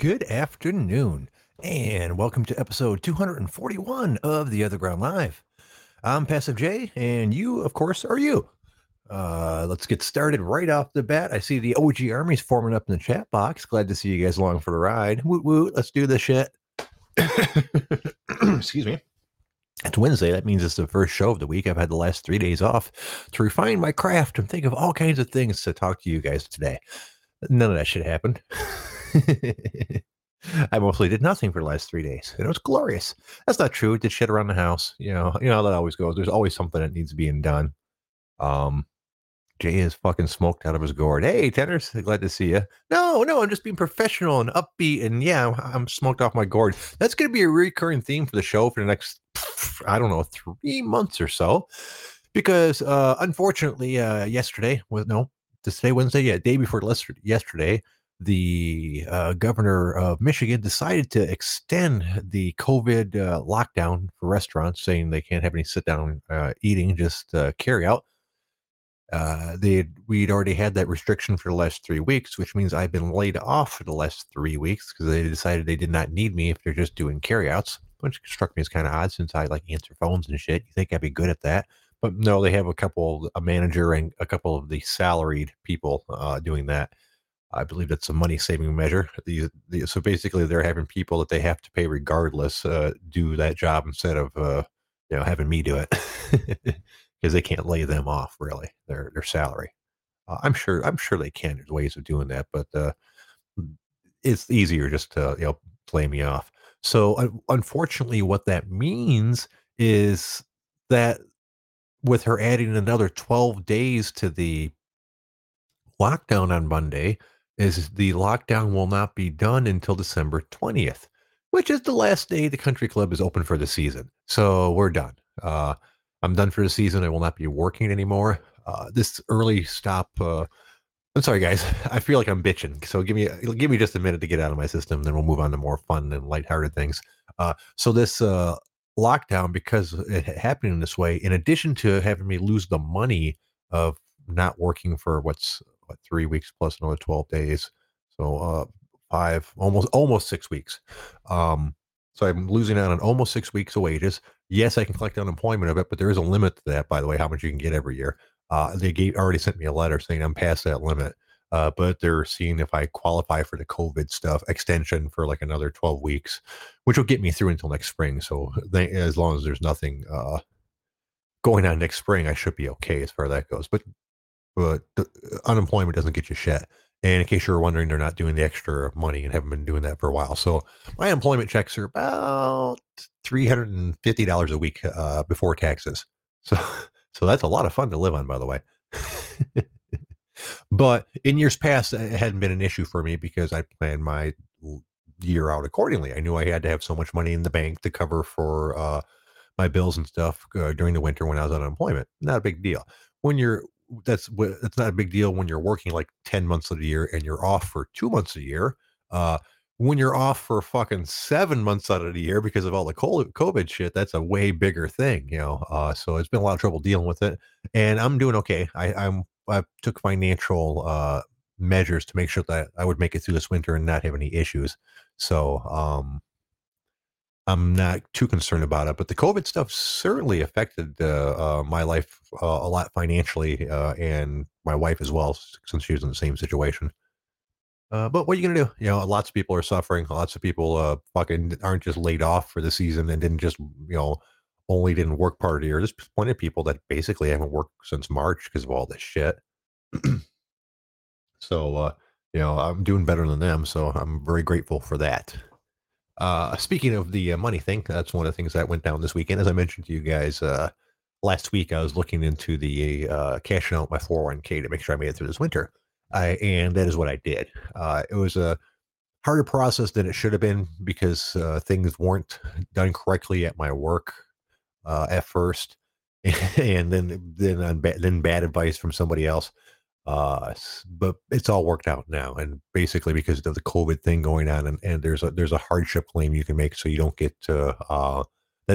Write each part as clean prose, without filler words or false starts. Good afternoon, and welcome to episode 241 of The Other Ground Live. I'm Passive J, and you, of course, are you. Let's get started right off the bat. I see the OG Army's forming up in the chat box. Glad to see you guys along for the ride. Woot woot, let's do this shit. Excuse me. It's Wednesday. That means it's the first show of the week. I've had the last 3 days off to refine my craft and think of all kinds of things to talk to you guys today. None of that shit happened. I mostly did nothing for the last 3 days, and it was glorious. That's not true. I did shit around the house. You know how that always goes. There's always something that needs being done. Jay is fucking smoked out of his gourd. Hey, Tenders, glad to see you. No, I'm just being professional and upbeat, and yeah, I'm smoked off my gourd. That's going to be a recurring theme for the show for the next, 3 months or so, because unfortunately, day before yesterday, the governor of Michigan decided to extend the COVID lockdown for restaurants, saying they can't have any sit-down eating, just carry out. We'd already had that restriction for the last 3 weeks, which means I've been laid off for the last 3 weeks because they decided they did not need me if they're just doing carryouts, which struck me as kind of odd since I like answer phones and shit. You think I'd be good at that? But no, they have a manager and a couple of the salaried people doing that. I believe that's a money-saving measure. So basically, they're having people that they have to pay regardless do that job instead of having me do it because they can't lay them off really their salary. I'm sure they can. There's ways of doing that, but it's easier just to play me off. So unfortunately, what that means is that with her adding another 12 days to the lockdown on Monday, is the lockdown will not be done until December 20th, which is the last day the country club is open for the season. So we're done. I'm done for the season. I will not be working anymore. This early stop. I'm sorry, guys. I feel like I'm bitching. So give me just a minute to get out of my system. Then we'll move on to more fun and lighthearted things. So this lockdown, because it happening this way, in addition to having me lose the money of not working for 3 weeks plus another 12 days. So, 5, almost 6 weeks. So I'm losing out on almost 6 weeks of wages. Yes, I can collect unemployment of it, but there is a limit to that, by the way, how much you can get every year. Already sent me a letter saying I'm past that limit. But they're seeing if I qualify for the COVID stuff extension for like another 12 weeks, which will get me through until next spring. So as long as there's nothing, going on next spring, I should be okay as far as that goes. But unemployment doesn't get you shit. And in case you were wondering, they're not doing the extra money and haven't been doing that for a while. So my unemployment checks are about $350 a week before taxes. So that's a lot of fun to live on, by the way. But in years past, it hadn't been an issue for me because I planned my year out accordingly. I knew I had to have so much money in the bank to cover for my bills and stuff during the winter when I was on unemployment. Not a big deal. That's not a big deal when you're working like 10 months of the year and you're off for 2 months a year. When you're off for fucking 7 months out of the year because of all the COVID shit, that's a way bigger thing, so it's been a lot of trouble dealing with it, and I'm doing okay. I took financial measures to make sure that I would make it through this winter and not have any issues. So I'm not too concerned about it, but the COVID stuff certainly affected my life a lot financially, and my wife as well, since she was in the same situation. But what are you going to do? Lots of people are suffering. Lots of people fucking aren't just laid off for the season and didn't just, only didn't work part of the year. There's plenty of people that basically haven't worked since March because of all this shit. So, I'm doing better than them, so I'm very grateful for that. Speaking of the money thing, that's one of the things that went down this weekend. As I mentioned to you guys last week, I was looking into the cashing out my 401k to make sure I made it through this winter. And that is what I did. It was a harder process than it should have been because things weren't done correctly at my work at first, and then bad advice from somebody else. But it's all worked out now, and basically because of the COVID thing going on, and there's a hardship claim you can make, so you don't get that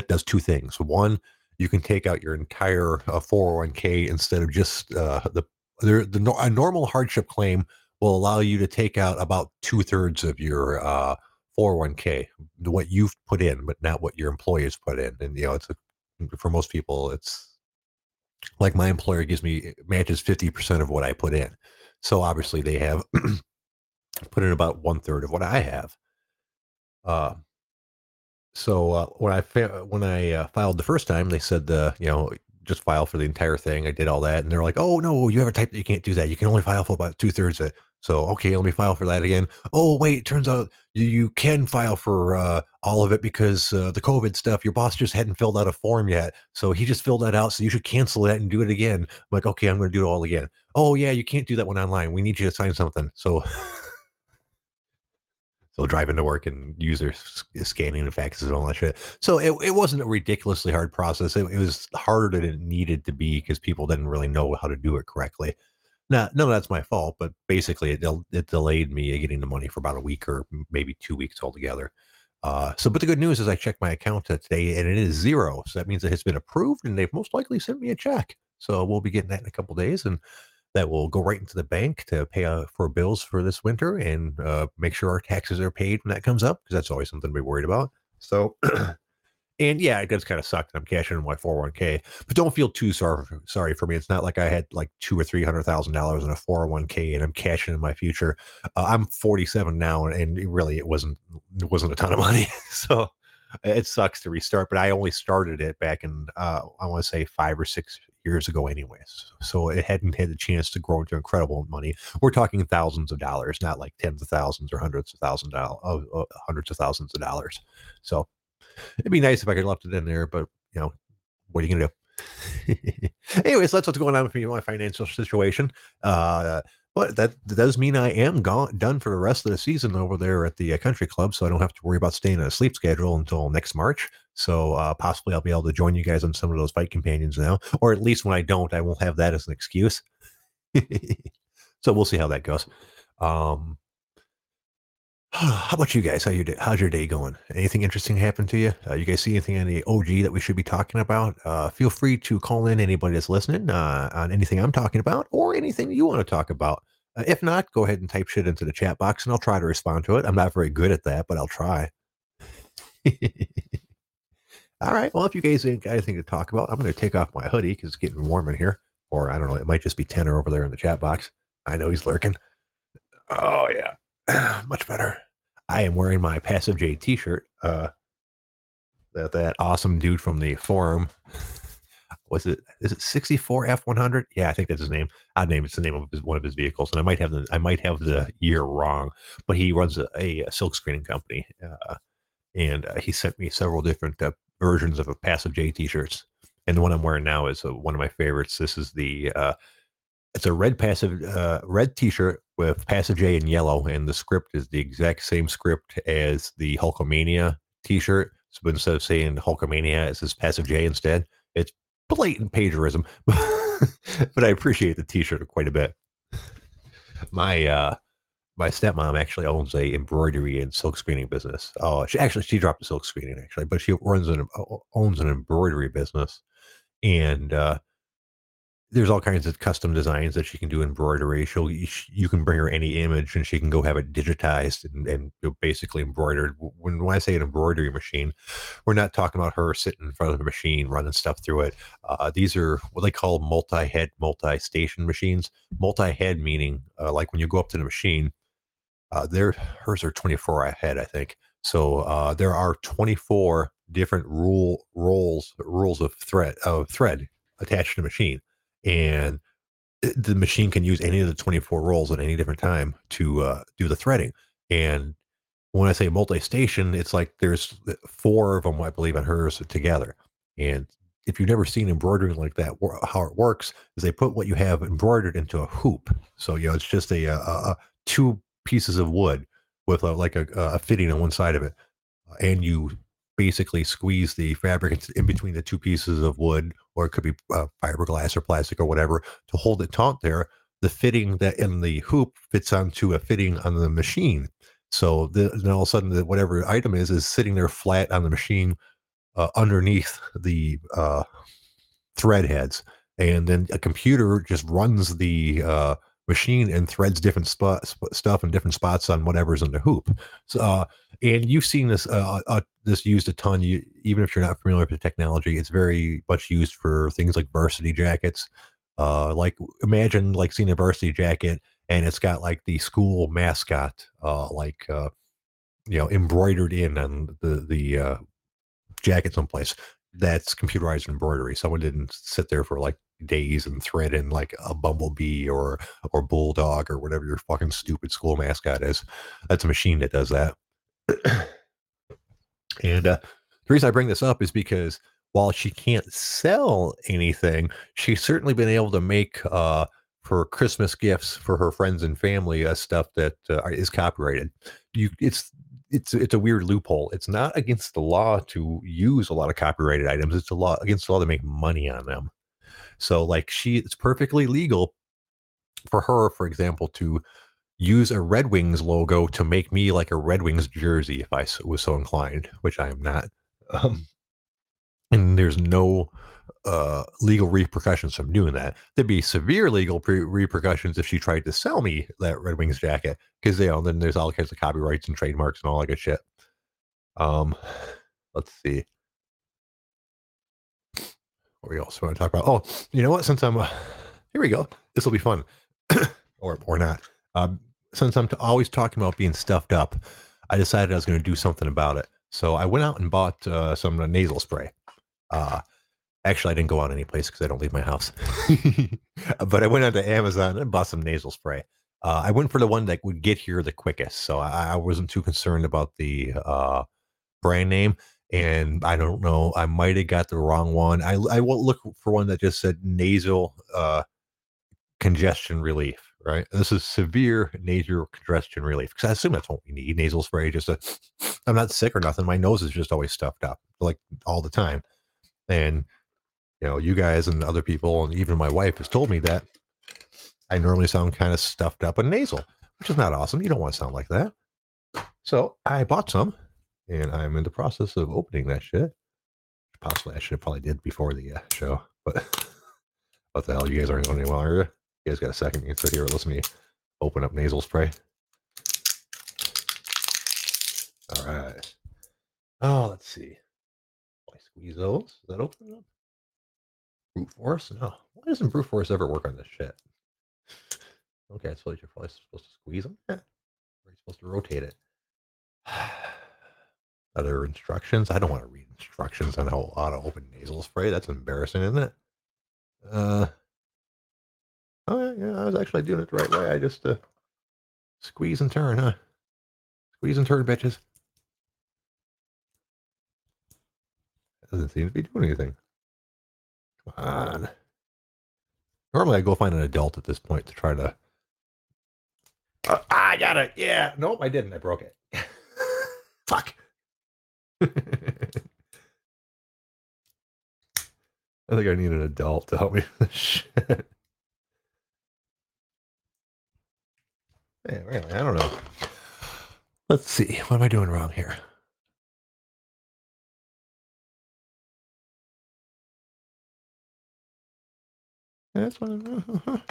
does two things. One, you can take out your entire 401k instead of just a normal hardship claim will allow you to take out about 2/3 of your 401k, what you've put in, but not what your employers put in. And, you know, it's for most people, it's like my employer gives me, matches 50% of what I put in. So obviously they have put in about 1/3 of what I have. So when I filed the first time, they said, just file for the entire thing. I did all that. And they're like, oh no, you have a type that you can't do that. You can only file for about 2/3 of it. So, okay, let me file for that again. Oh, wait, it turns out you can file for all of it because the COVID stuff, your boss just hadn't filled out a form yet. So he just filled that out. So you should cancel that and do it again. I'm like, okay, I'm going to do it all again. Oh yeah, you can't do that one online. We need you to sign something. So they'll drive into work and use their scanning and faxes and all that shit. So it wasn't a ridiculously hard process. It was harder than it needed to be because people didn't really know how to do it correctly. Now, no, that's my fault, but basically it delayed me getting the money for about a week or maybe 2 weeks altogether. But the good news is I checked my account today and it is zero. So that means it has been approved and they've most likely sent me a check. So we'll be getting that in a couple of days, and that will go right into the bank to pay for bills for this winter and make sure our taxes are paid when that comes up, because that's always something to be worried about. So, and yeah, it does kind of suck that I'm cashing in my 401k, but don't feel too sorry for me. It's not like I had like $200,000 or $300,000 in a 401k and I'm cashing in my future. I'm 47 now, and really it wasn't a ton of money. So it sucks to restart, but I only started it back in, I want to say 5 or 6 years ago anyways. So it hadn't had the chance to grow into incredible money. We're talking thousands of dollars, not like tens of thousands or hundreds of thousands of dollars. So it'd be nice if I could have left it in there, but you know, what are you going to do? Anyways, that's what's going on with me in my financial situation. But that does mean I am done for the rest of the season over there at the country club, so I don't have to worry about staying on a sleep schedule until next March. So possibly I'll be able to join you guys on some of those fight companions now, or at least when I don't, I won't have that as an excuse. So we'll see how that goes. How about you guys? How's your day going? Anything interesting happened to you? You guys see anything on the OG that we should be talking about? Feel free to call in, anybody that's listening, on anything I'm talking about or anything you want to talk about. If not, go ahead and type shit into the chat box and I'll try to respond to it. I'm not very good at that, but I'll try. All right. Well, if you guys ain't got anything to talk about, I'm going to take off my hoodie because it's getting warm in here. Or I don't know. It might just be Tenor over there in the chat box. I know he's lurking. Oh, yeah. Much better. I am wearing my Passive J t-shirt that awesome dude from the forum is it 64 F100? Yeah, I think that's his name. It's the name of one of his vehicles, and I might have the year wrong, but he runs a silk screening company, and he sent me several different versions of a Passive J t-shirts, and the one I'm wearing now is one of my favorites. This is the it's a red t-shirt with Passive J in yellow, and the script is the exact same script as the Hulkamania t-shirt. So instead of saying Hulkamania, it says Passive J instead. It's blatant plagiarism, but I appreciate the t-shirt quite a bit. My stepmom actually owns a embroidery and silk screening business. Oh, she dropped the silk screening actually, but she owns an embroidery business, and there's all kinds of custom designs that she can do embroidery. You can bring her any image and she can go have it digitized and basically embroidered. When I say an embroidery machine, we're not talking about her sitting in front of a machine running stuff through it. These are what they call multi-head, multi-station machines. Multi-head meaning like when you go up to the machine, hers are 24 head, I think. So there are 24 different rolls of thread attached to the machine. And the machine can use any of the 24 rolls at any different time to do the threading. And when I say multi-station, it's like there's 4 of them, I believe, on hers together. And if you've never seen embroidery like that, how it works is they put what you have embroidered into a hoop. So, you know, it's just a 2 pieces of wood with a fitting on one side of it. And you basically squeeze the fabric in between the 2 pieces of wood, or it could be fiberglass or plastic or whatever, to hold it taut there. The fitting that in the hoop fits onto a fitting on the machine. So then all of a sudden, whatever item is sitting there flat on the machine underneath the thread heads. And then a computer just runs the machine and threads different stuff in different spots on whatever's in the hoop. So, and you've seen this this used a ton. You, even if you're not familiar with the technology, it's very much used for things like varsity jackets. Like imagine like seeing a varsity jacket and it's got like the school mascot, you know, embroidered in on the jacket someplace. That's computerized embroidery. Someone didn't sit there for like days and thread in like a bumblebee or bulldog or whatever your fucking stupid school mascot is. That's a machine that does that. And the reason I bring this up is because while she can't sell anything, she's certainly been able to make for Christmas gifts for her friends and family stuff that is copyrighted. It's a weird loophole. It's not against the law to use a lot of copyrighted items. It's against the law to make money on them. So like it's perfectly legal for her, for example, to use a Red Wings logo to make me like a Red Wings jersey if I was so inclined, which I am not. And there's no legal repercussions from doing that. There'd be severe legal repercussions if she tried to sell me that Red Wings jacket, because then there's all kinds of copyrights and trademarks and all that good shit. Let's see. What we also want to talk about. Oh, you know what? Since I'm here, we go. This will be fun, or not. Since I'm always talking about being stuffed up, I decided I was going to do something about it. So I went out and bought some nasal spray. Actually, I didn't go out any place because I don't leave my house. But I went onto Amazon and bought some nasal spray. I went for the one that would get here the quickest, so I wasn't too concerned about the brand name. And I don't know, I might have got the wrong one. I will look for one that just said nasal congestion relief. Right, this is severe nasal congestion relief, because I assume that's what we need. Nasal spray, just I'm not sick or nothing. My nose is just always stuffed up, like all the time. And you know, you guys and other people, and even my wife has told me that I normally sound kind of stuffed up and nasal, which is not awesome. You don't want to sound like that. So I bought some, and I'm in the process of opening that shit. Possibly, I should have probably did before the show, but what the hell? You guys aren't going anywhere, are you? You guys got a second? You can sit here and listen to me open up nasal spray. All right. Oh, let's see. I squeeze those. Does that open up? Brute force? No. Why doesn't brute force ever work on this shit? Okay, so you're probably supposed to squeeze them. Yeah. Or you're supposed to rotate it. Other instructions? I don't want to read instructions on how to open nasal spray. That's embarrassing, isn't it? Oh, yeah, I was actually doing it the right way. I just squeeze and turn, huh? Squeeze and turn, bitches. Doesn't seem to be doing anything. Come on. Normally, I go find an adult at this point to try to... I got it! Yeah! Nope, I didn't. I broke it. Fuck! I think I need an adult to help me with this shit. Anyway, I don't know. Let's see. What am I doing wrong here? That's what I'm...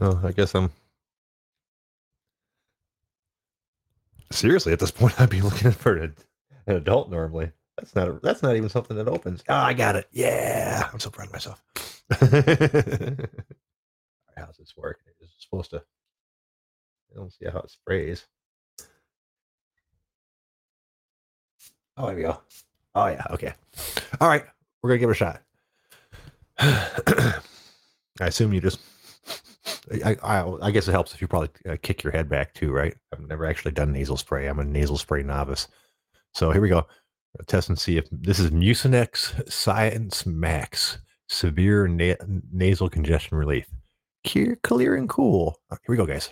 Oh, I guess I'm... Seriously, at this point, I'd be looking for an adult normally. That's not even something that opens. Oh, I got it. Yeah. I'm so proud of myself. How's this work? It's supposed to... I don't see how it sprays. Oh, there we go. Oh, yeah. Okay. All right. We're going to give it a shot. I assume you just... I guess it helps if you probably kick your head back, too, right? I've never actually done nasal spray. I'm a nasal spray novice. So here we go. I'll test and see if... This is Mucinex Science Max. Severe nasal congestion relief. Clear and cool. Right, here we go, guys.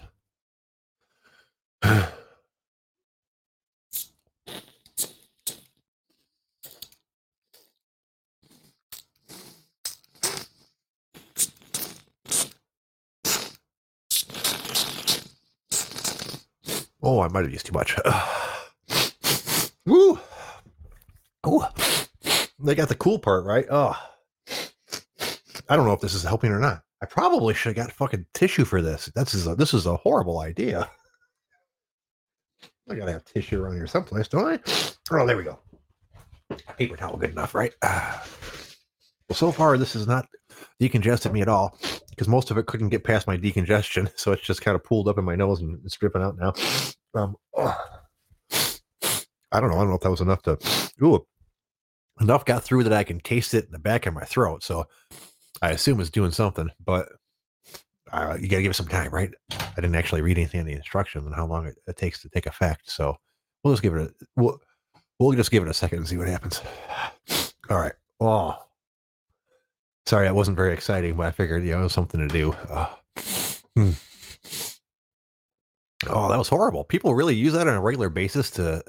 Oh, I might have used too much. Woo! Ooh. They got the cool part, right? Oh, I don't know if this is helping or not. I probably should have got fucking tissue for this. This is a horrible idea. I gotta have tissue around here someplace, don't I? Oh, there we go. Paper towel, good enough, right? Well, so far this has not decongested me at all because most of it couldn't get past my decongestion, so it's just kind of pooled up in my nose and it's dripping out now. I don't know if that was enough to. Ooh, enough got through that I can taste it in the back of my throat, so I assume it's doing something, but you got to give it some time, right? I didn't actually read anything in the instructions on how long it takes to take effect, so we'll just give it a second and see what happens. All right. Oh, sorry, that wasn't very exciting, but I figured, it was something to do. Oh, that was horrible. People really use that on a regular basis to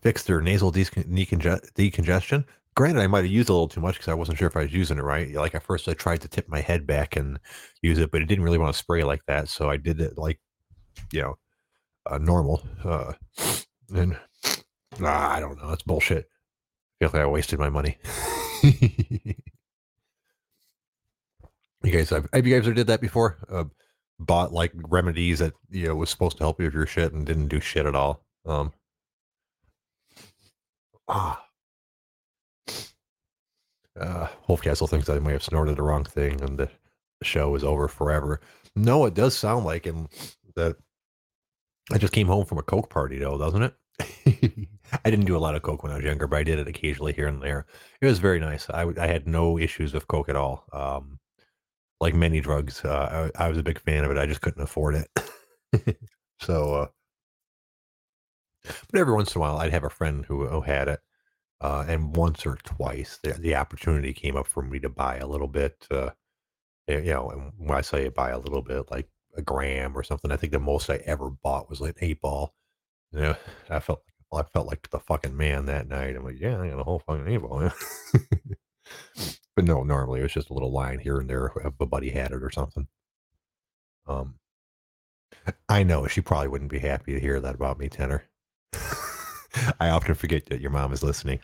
fix their nasal decongestion. Granted, I might have used a little too much because I wasn't sure if I was using it right. Like at first, I tried to tip my head back and use it, but it didn't really want to spray like that. So I did it like, normal. And I don't know. That's bullshit. I feel like I wasted my money. Have you guys ever did that before? Bought like remedies that was supposed to help you with your shit and didn't do shit at all. Wolfcastle thinks I may have snorted the wrong thing and the show is over forever. No, it does sound like him. That I just came home from a Coke party, though, doesn't it? I didn't do a lot of Coke when I was younger, but I did it occasionally here and there. It was very nice. I had no issues with Coke at all. Like many drugs, I was a big fan of it. I just couldn't afford it. So, but every once in a while, I'd have a friend who had it. And once or twice, the opportunity came up for me to buy a little bit. And when I say buy a little bit, like a gram or something, I think the most I ever bought was like an 8-ball. I felt like the fucking man that night. I'm like, yeah, I got a whole fucking 8-ball. But no, normally it was just a little line here and there. A buddy had it or something. I know she probably wouldn't be happy to hear that about me, Tenor. I often forget that your mom is listening.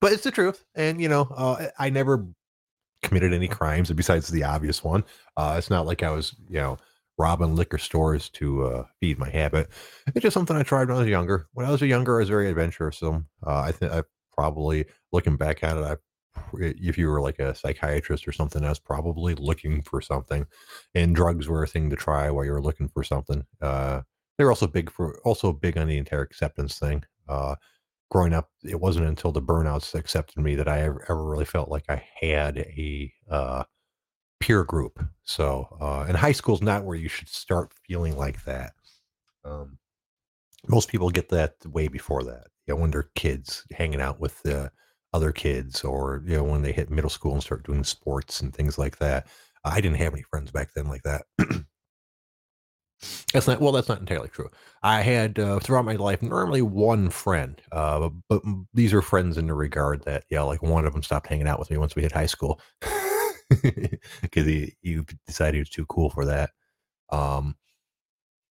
But it's the truth. And, I never committed any crimes besides the obvious one. It's not like I was, robbing liquor stores to feed my habit. It's just something I tried when I was younger. I was very adventuresome. I probably, looking back at it, if you were like a psychiatrist or something, I was probably looking for something. And drugs were a thing to try while you were looking for something. They're also big on the entire acceptance thing. Growing up, it wasn't until the burnouts accepted me that I ever really felt like I had a peer group. So, and high school's not where you should start feeling like that. Most people get that way before that. When they're kids hanging out with other kids, or when they hit middle school and start doing sports and things like that. I didn't have any friends back then like that. That's not entirely true. I had throughout my life normally one friend, but these are friends in the regard that like one of them stopped hanging out with me once we hit high school because he decided he was too cool for that. And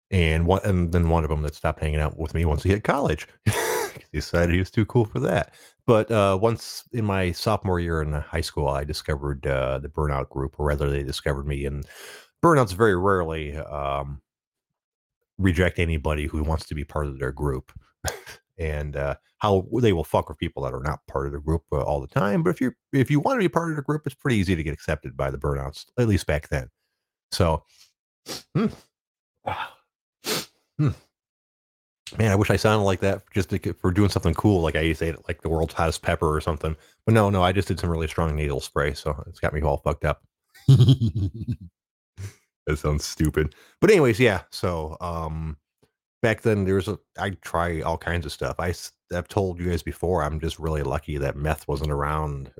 then one of them that stopped hanging out with me once he hit college because he decided he was too cool for that. But once in my sophomore year in high school, I discovered the burnout group, or rather, they discovered me. And burnouts very rarely reject anybody who wants to be part of their group, and how they will fuck with people that are not part of the group all the time. But if you want to be part of the group, it's pretty easy to get accepted by the burnouts, at least back then. So, man, I wish I sounded like that for doing something cool. Like I used to ate like the world's hottest pepper or something, but no, I just did some really strong nasal spray. So it's got me all fucked up. That sounds stupid, but anyways, yeah. So, back then I try all kinds of stuff. I've told you guys before, I'm just really lucky that meth wasn't around,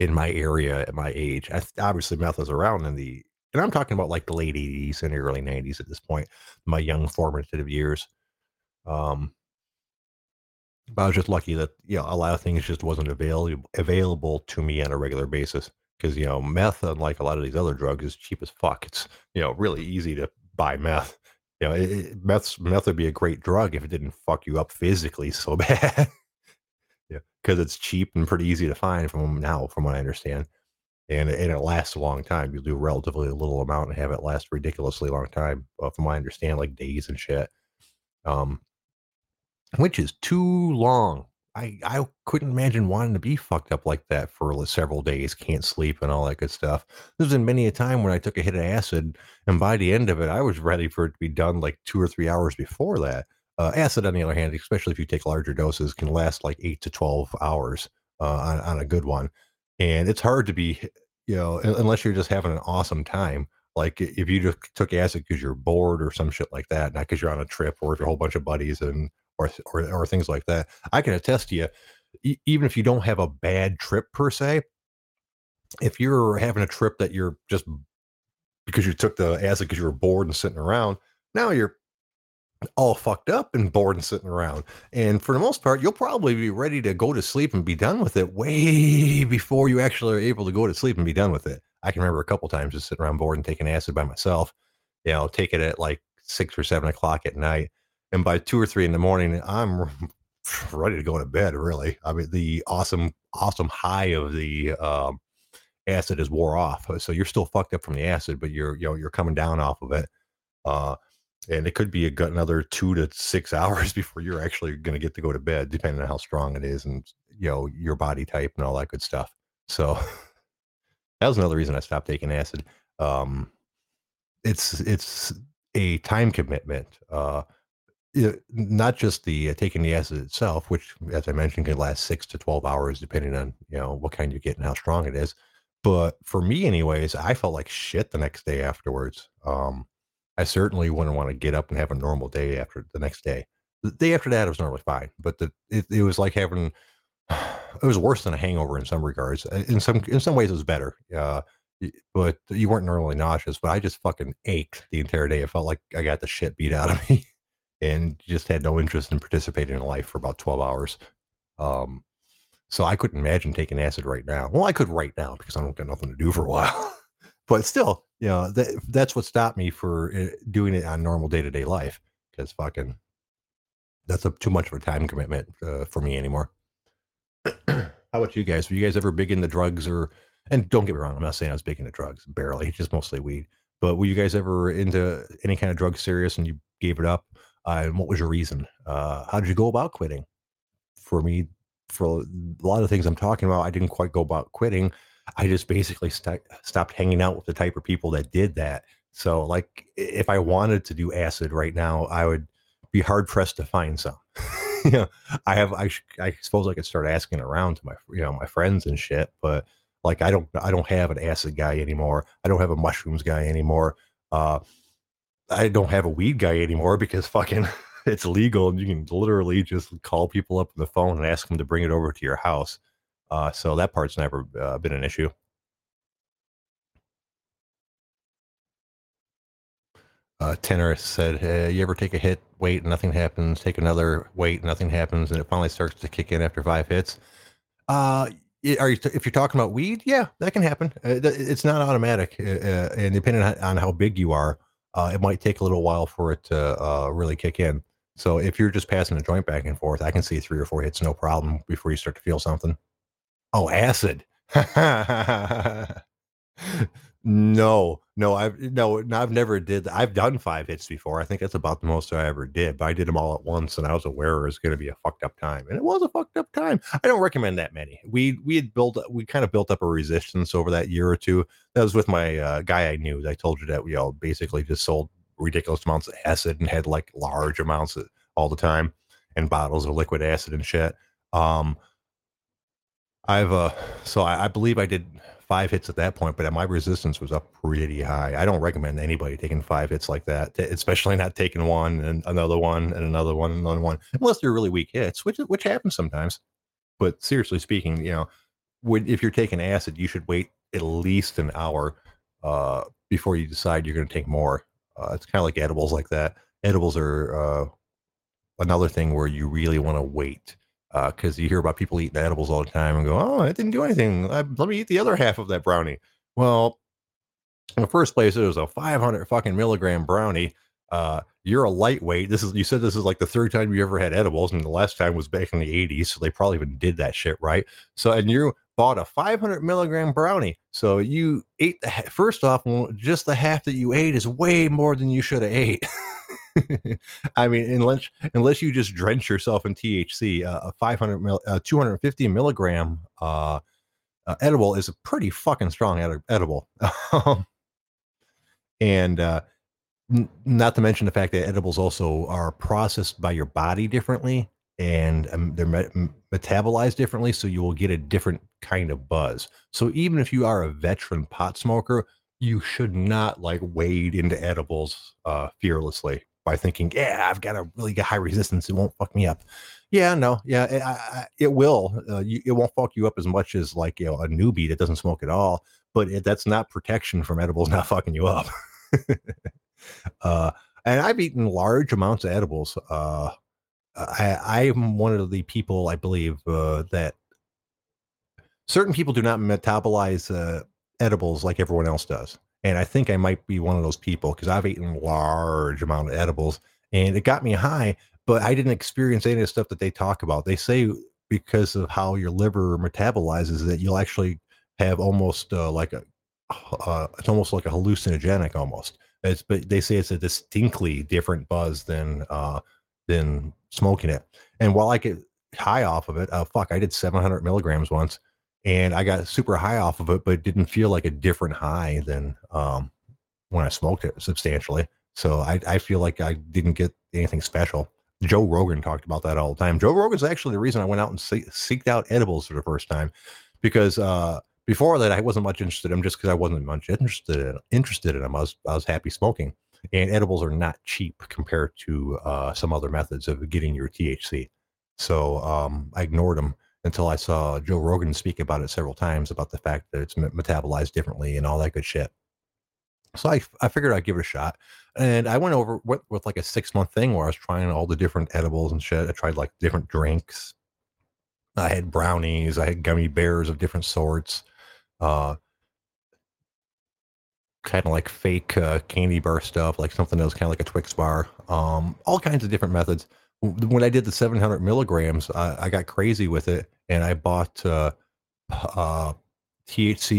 in my area at my age. Obviously meth was around and I'm talking about like the late 80s and the early 90s at this point, my young formative years. But I was just lucky that, a lot of things just wasn't available to me on a regular basis. Because, meth, unlike a lot of these other drugs, is cheap as fuck. It's, really easy to buy meth. Meth would be a great drug if it didn't fuck you up physically so bad. Because it's cheap and pretty easy to find from what I understand. and it lasts a long time. You'll do relatively a little amount and have it last ridiculously long time, from what I understand, like days and shit, which is too long. I couldn't imagine wanting to be fucked up like that for several days, can't sleep and all that good stuff. There's been many a time when I took a hit of acid, and by the end of it, I was ready for it to be done like 2 or 3 hours before that. Acid, on the other hand, especially if you take larger doses, can last like 8 to 12 hours on a good one. And it's hard to be, you know, unless you're just having an awesome time. Like if you just took acid because you're bored or some shit like that, not because you're on a trip or with a whole bunch of buddies and or things like that. I can attest to you, even if you don't have a bad trip per se, if you're having a trip that you're just because you took the acid because you were bored and sitting around, now you're all fucked up and bored and sitting around. And for the most part, you'll probably be ready to go to sleep and be done with it way before you actually are able to go to sleep and be done with it. I can remember a couple times just sitting around bored and taking acid by myself, you know, take it at like 6 or 7 o'clock at night. And by 2 or 3 in the morning, I'm ready to go to bed, really. I mean, the awesome high of the acid is wore off. So you're still fucked up from the acid, but you're coming down off of it. And it could be another 2 to 6 hours before you're actually going to get to go to bed, depending on how strong it is and, you know, your body type and all that good stuff. So that was another reason I stopped taking acid. It's a time commitment. Not just the taking the acid itself, which, as I mentioned, can last 6 to 12 hours, depending on, you know, what kind you get and how strong it is. But for me anyways, I felt like shit the next day afterwards. I certainly wouldn't want to get up and have a normal day after the next day. The day after that, it was normally fine. But it was like having, it was worse than a hangover in some regards. In some ways, it was better. But you weren't normally nauseous, but I just fucking ached the entire day. It felt like I got the shit beat out of me. And just had no interest in participating in life for about 12 hours. So I couldn't imagine taking acid right now. Well, I could right now because I don't got nothing to do for a while. But still, you know, that's what stopped me for doing it on normal day-to-day life. Because fucking, that's too much of a time commitment for me anymore. How about you guys? Were you guys ever big into drugs? And don't get me wrong, I'm not saying I was big into drugs. Barely, just mostly weed. But were you guys ever into any kind of drug serious and you gave it up? And what was your reason? How did you go about quitting? For me, for a lot of things I'm talking about, I didn't quite go about quitting. I just basically stopped hanging out with the type of people that did that. So like if I wanted to do acid right now, I would be hard pressed to find some. You know, I suppose I could start asking around to my, you know, my friends and shit, but like, I don't have an acid guy anymore. I don't have a mushrooms guy anymore. I don't have a weed guy anymore because fucking it's legal and you can literally just call people up on the phone and ask them to bring it over to your house. So that part's never been an issue. Tenor said, hey, you ever take a hit, wait, and nothing happens, take another wait, nothing happens. And it finally starts to kick in after 5 hits. If you're talking about weed, yeah, that can happen. It's not automatic. And depending on how big you are, it might take a little while for it to really kick in. So if you're just passing a joint back and forth, I can see 3 or 4 hits, no problem, before you start to feel something. Oh, acid. I've never did that. I've done 5 hits before. I think that's about the most I ever did, but I did them all at once and I was aware it was going to be a fucked up time. And it was a fucked up time. I don't recommend that many. We kind of built up a resistance over that year or two. That was with my guy I knew. I told you that we all basically just sold ridiculous amounts of acid and had like large amounts all the time and bottles of liquid acid and shit. I believe I did 5 hits at that point, but my resistance was up pretty high. I don't recommend anybody taking 5 hits like that, especially not taking one and another one and another one and another one, unless they're really weak hits, which happens sometimes. But seriously speaking, you know, if you're taking acid, you should wait at least an hour before you decide you're going to take more. It's kind of like edibles like that. Edibles are another thing where you really want to wait. Because you hear about people eating edibles all the time and go, oh, it didn't do anything. Let me eat the other half of that brownie. Well, in the first place, it was a 500 fucking milligram brownie. You're a lightweight. You said this is like the 3rd time you ever had edibles, and the last time was back in the 80s. So they probably even did that shit right. So, and you bought a 500 milligram brownie. So you ate the first off, just the half that you ate is way more than you should have ate. I mean, unless you just drench yourself in THC, a 250 milligram edible is a pretty fucking strong edible. And not to mention the fact that edibles also are processed by your body differently, and they're metabolized differently, so you will get a different kind of buzz. So even if you are a veteran pot smoker, you should not like wade into edibles fearlessly by thinking, yeah, I've got a really high resistance, it won't fuck me up. Yeah, no, yeah, it will. It won't fuck you up as much as like, you know, a newbie that doesn't smoke at all, but that's not protection from edibles not fucking you up. And I've eaten large amounts of edibles. I'm one of the people, I believe, that certain people do not metabolize edibles like everyone else does. And I think I might be one of those people because I've eaten large amount of edibles and it got me high, but I didn't experience any of the stuff that they talk about. They say because of how your liver metabolizes that you'll actually have almost it's almost like a hallucinogenic almost. But they say it's a distinctly different buzz than smoking it. And while I get high off of it, I did 700 milligrams once and I got super high off of it, but it didn't feel like a different high than when I smoked it substantially. So I feel like I didn't get anything special. Joe Rogan talked about that all the time. Joe Rogan's actually the reason I went out and seeked out edibles for the first time, because before that I wasn't much interested in them just because I wasn't much interested in them. I was happy smoking. And edibles are not cheap compared to some other methods of getting your THC. So I ignored them until I saw Joe Rogan speak about it several times, about the fact that it's metabolized differently and all that good shit. So I figured I'd give it a shot. And I went with like a 6-month thing where I was trying all the different edibles and shit. I tried like different drinks. I had brownies. I had gummy bears of different sorts. Kind of like fake candy bar stuff, like something that was kind of like a Twix bar, all kinds of different methods. When I did the 700 milligrams, I got crazy with it, and I bought THC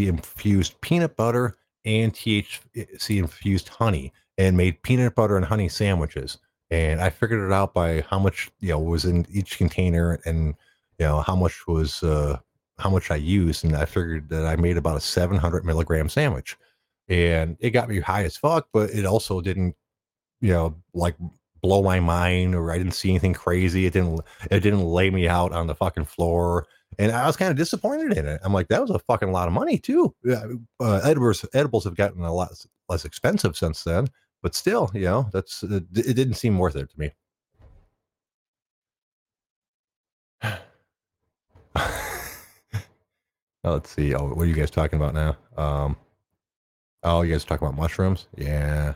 infused peanut butter and THC infused honey, and made peanut butter and honey sandwiches. And I figured it out by how much, you know, was in each container, and you know how much was how much I used, and I figured that I made about a 700 milligram sandwich. And it got me high as fuck, but it also didn't, you know, like blow my mind, or I didn't see anything crazy. It didn't lay me out on the fucking floor. And I was kind of disappointed in it. I'm like, that was a fucking lot of money too. Edibles have gotten a lot less expensive since then, but still, you know, it didn't seem worth it to me. Let's see. Oh, what are you guys talking about now? Oh, you guys talking about mushrooms? Yeah.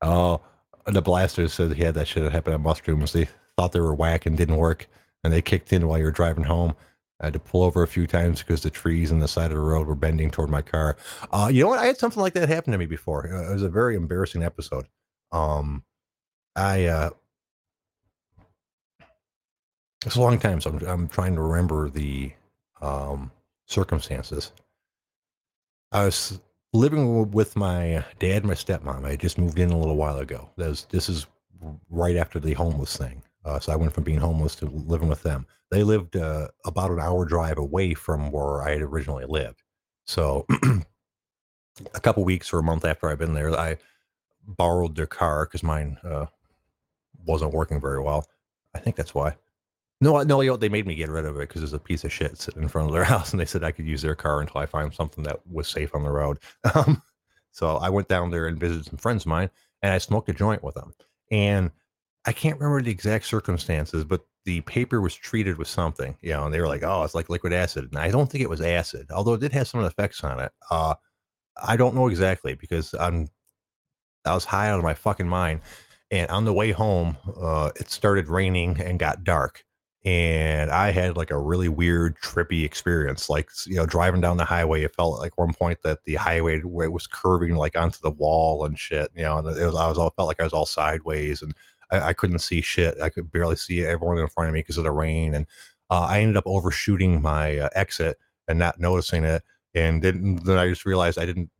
Oh, the Blasters said he had that shit that happened on mushrooms. They thought they were whack and didn't work, and they kicked in while you were driving home. I had to pull over a few times because the trees on the side of the road were bending toward my car. You know what? I had something like that happen to me before. It was a very embarrassing episode. It's a long time, so I'm trying to remember the circumstances. I was living with my dad and my stepmom. I just moved in a little while ago. This is right after the homeless thing. So I went from being homeless to living with them. They lived about an hour drive away from where I had originally lived. So a couple weeks or a month after I'd been there, I borrowed their car because mine wasn't working very well. I think that's why. No, you know, they made me get rid of it because there's a piece of shit sitting in front of their house, and they said I could use their car until I find something that was safe on the road. So I went down there and visited some friends of mine, and I smoked a joint with them. And I can't remember the exact circumstances, but the paper was treated with something, you know, and they were like, oh, it's like liquid acid. And I don't think it was acid, although it did have some effects on it. I don't know exactly because I was high out of my fucking mind. And on the way home, it started raining and got dark. And I had like a really weird, trippy experience. Like, you know, driving down the highway, it felt like one point that the highway was curving like onto the wall and shit. You know, and felt like I was all sideways, and I couldn't see shit. I could barely see everyone in front of me because of the rain. And I ended up overshooting my exit and not noticing it. And then I just realized I didn't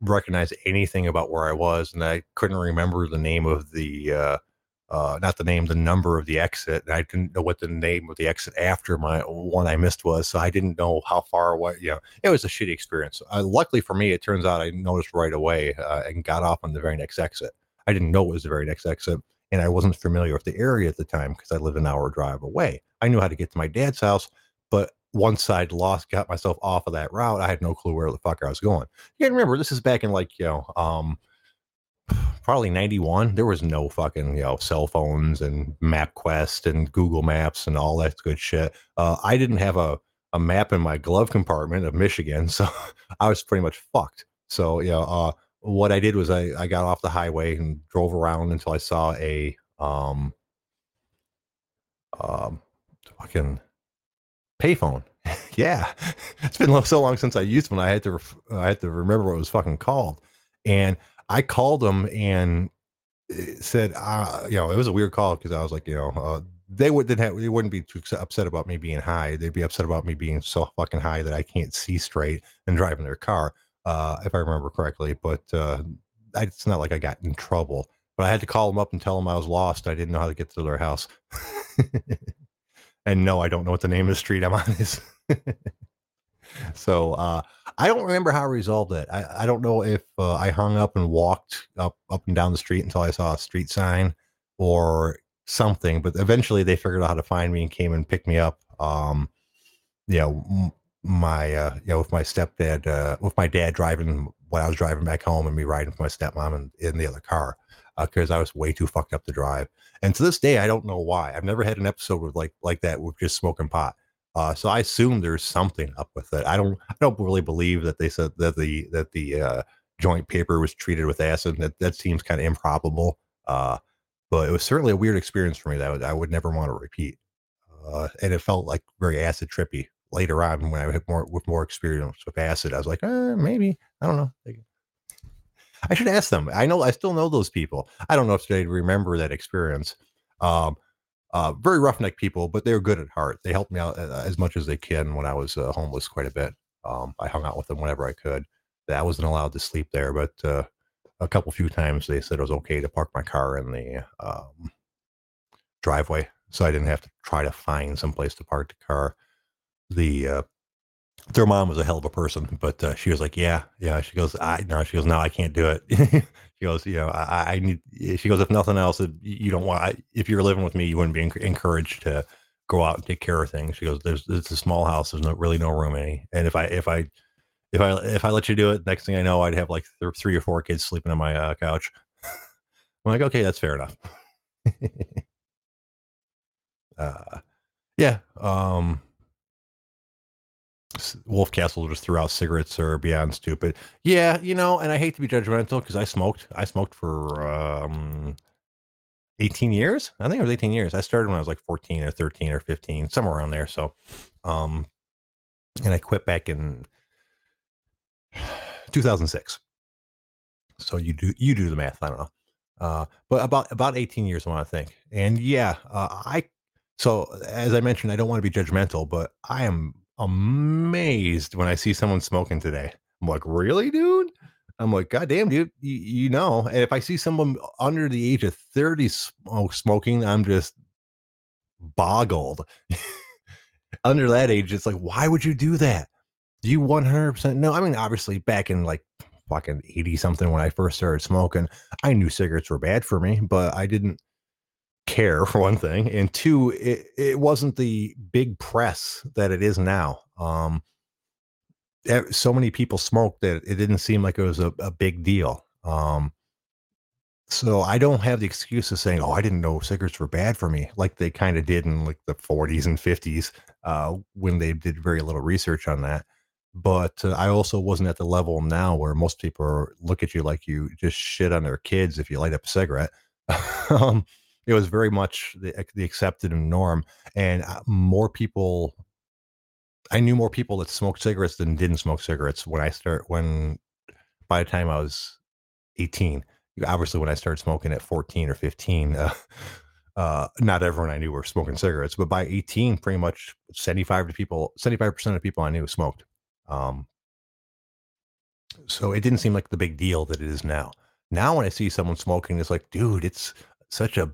recognize anything about where I was. And I couldn't remember the name of the, not the name, the number of the exit. And I didn't know what the name of the exit after my one I missed was. So I didn't know how far away, you know, it was a shitty experience. Luckily for me, it turns out I noticed right away and got off on the very next exit. I didn't know it was the very next exit. And I wasn't familiar with the area at the time because I lived an hour drive away. I knew how to get to my dad's house, but once I'd got myself off of that route, I had no clue where the fuck I was going. You gotta remember, this is back in like, you know, probably 91. There was no fucking, you know, cell phones and MapQuest and Google Maps and all that good shit. I didn't have a map in my glove compartment of Michigan, so I was pretty much fucked. So, you know, what I did was I got off the highway and drove around until I saw a fucking payphone. Yeah, it's been so long since I used one. I had to remember what it was fucking called. And I called them and said, you know, it was a weird call because I was like, you know, they wouldn't be too upset about me being high. They'd be upset about me being so fucking high that I can't see straight and driving their car. If I remember correctly, but it's not like I got in trouble, but I had to call them up and tell them I was lost. I didn't know how to get to their house. And no, I don't know what the name of the street I'm on is. So I don't remember how I resolved it. I don't know if I hung up and walked up and down the street until I saw a street sign or something, but eventually they figured out how to find me and came and picked me up. You know, with my dad driving when I was driving back home and me riding with my stepmom in the other car, because I was way too fucked up to drive. And to this day, I don't know why. I've never had an episode with like that with just smoking pot. So I assume there's something up with it. I don't really believe that they said that the joint paper was treated with acid. That seems kind of improbable. But it was certainly a weird experience for me that I would never want to repeat. And it felt like very acid trippy. Later on, when I had more experience with acid, I was like, maybe, I don't know. I should ask them. I still know those people. I don't know if they remember that experience. Very roughneck people, but they're good at heart. They helped me out as much as they can when I was homeless quite a bit. I hung out with them whenever I could. I wasn't allowed to sleep there, but a few times they said it was okay to park my car in the driveway, so I didn't have to try to find some place to park the car. Their mom was a hell of a person, but she was like, yeah. She goes, no, I can't do it. She goes, you know, I need. She goes, if nothing else, you don't want. If you're living with me, you wouldn't be encouraged to go out and take care of things. She goes, it's a small house. There's really no room in it. And if I let you do it, next thing I know, I'd have like three or four kids sleeping on my couch. I'm like, okay, that's fair enough. Yeah. Wolf Castle just threw out cigarettes are beyond stupid. Yeah, you know, and I hate to be judgmental because I smoked for 18 years. I think it was 18 years. I started when I was like 14 or 13 or 15, somewhere around there. So, and I quit back in 2006. So you do the math. I don't know. But about 18 years, I want to think. And yeah, so as I mentioned, I don't want to be judgmental, but I am amazed when I see someone smoking today. I'm like, really, dude? I'm like, goddamn, dude, you know. And if I see someone under the age of 30 smoking, I'm just boggled. Under that age, it's like, why would you do that? You 100% no. I mean, obviously, back in like fucking 80 something when I first started smoking, I knew cigarettes were bad for me, but I didn't care, for one thing, and two, it wasn't the big press that it is now. So many people smoked that it didn't seem like it was a big deal. So I don't have the excuse of saying, oh, I didn't know cigarettes were bad for me, like they kind of did in like the 40s and 50s when they did very little research on that. But I also wasn't at the level now where most people look at you like you just shit on their kids if you light up a cigarette. It was very much the accepted norm, and I knew more people that smoked cigarettes than didn't smoke cigarettes by the time I was 18. Obviously, when I started smoking at 14 or 15, Not everyone I knew were smoking cigarettes, but by 18, pretty much 75% of people I knew smoked. So it didn't seem like the big deal that it is now. Now when I see someone smoking, it's like, dude, it's such a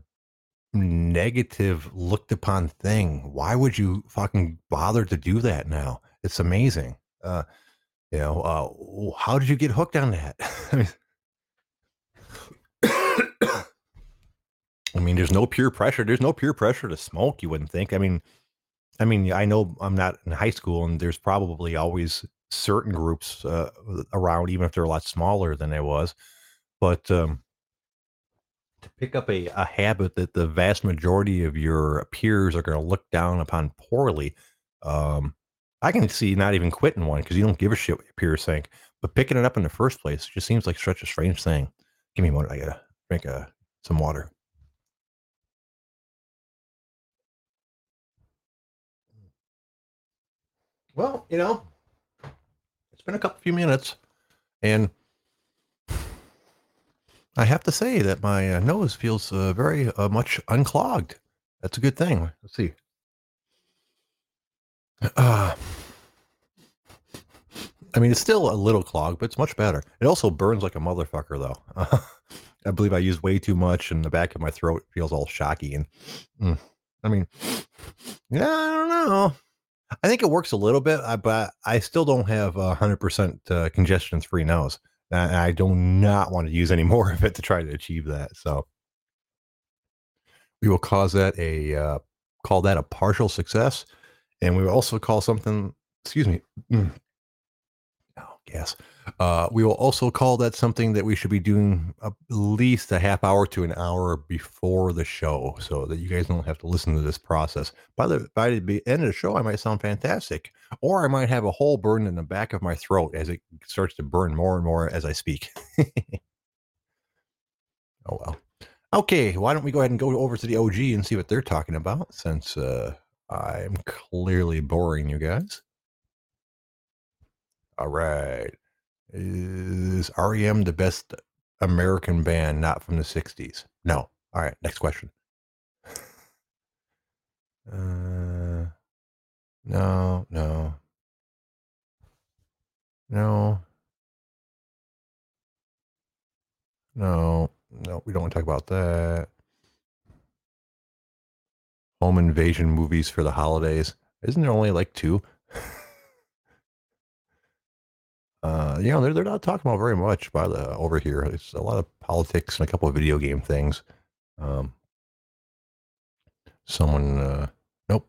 negative looked upon thing. Why would you fucking bother to do that now? It's amazing. How did you get hooked on that? I mean, there's no peer pressure. There's no peer pressure to smoke, you wouldn't think. I mean, I know I'm not in high school, and there's probably always certain groups around, even if they're a lot smaller than I was. But to pick up a habit that the vast majority of your peers are going to look down upon poorly, I can see not even quitting one because you don't give a shit what your peers think. But picking it up in the first place just seems like such a strange thing. Give me a moment. I gotta drink some water. Well, it's been a few minutes, and I have to say that my nose feels very much unclogged. That's a good thing. Let's see. It's still a little clogged, but it's much better. It also burns like a motherfucker, though. I believe I used way too much, and the back of my throat feels all shocky. And I don't know. I think it works a little bit, but I still don't have 100% congestion-free nose. I do not want to use any more of it to try to achieve that. So we will call that a partial success. And we will also call something, we will also call that something that we should be doing at least a half hour to an hour before the show, so that you guys don't have to listen to this process. By the end of the show, I might sound fantastic, or I might have a hole burned in the back of my throat as it starts to burn more and more as I speak. Oh, well. Okay, why don't we go ahead and go over to the OG and see what they're talking about, since I'm clearly boring you guys. All right. Is REM the best American band not from the 60s? No. All right. Next question. No. We don't want to talk about that. Home invasion movies for the holidays. Isn't there only like two? They're not talking about very much by the over here. It's a lot of politics and a couple of video game things. Not going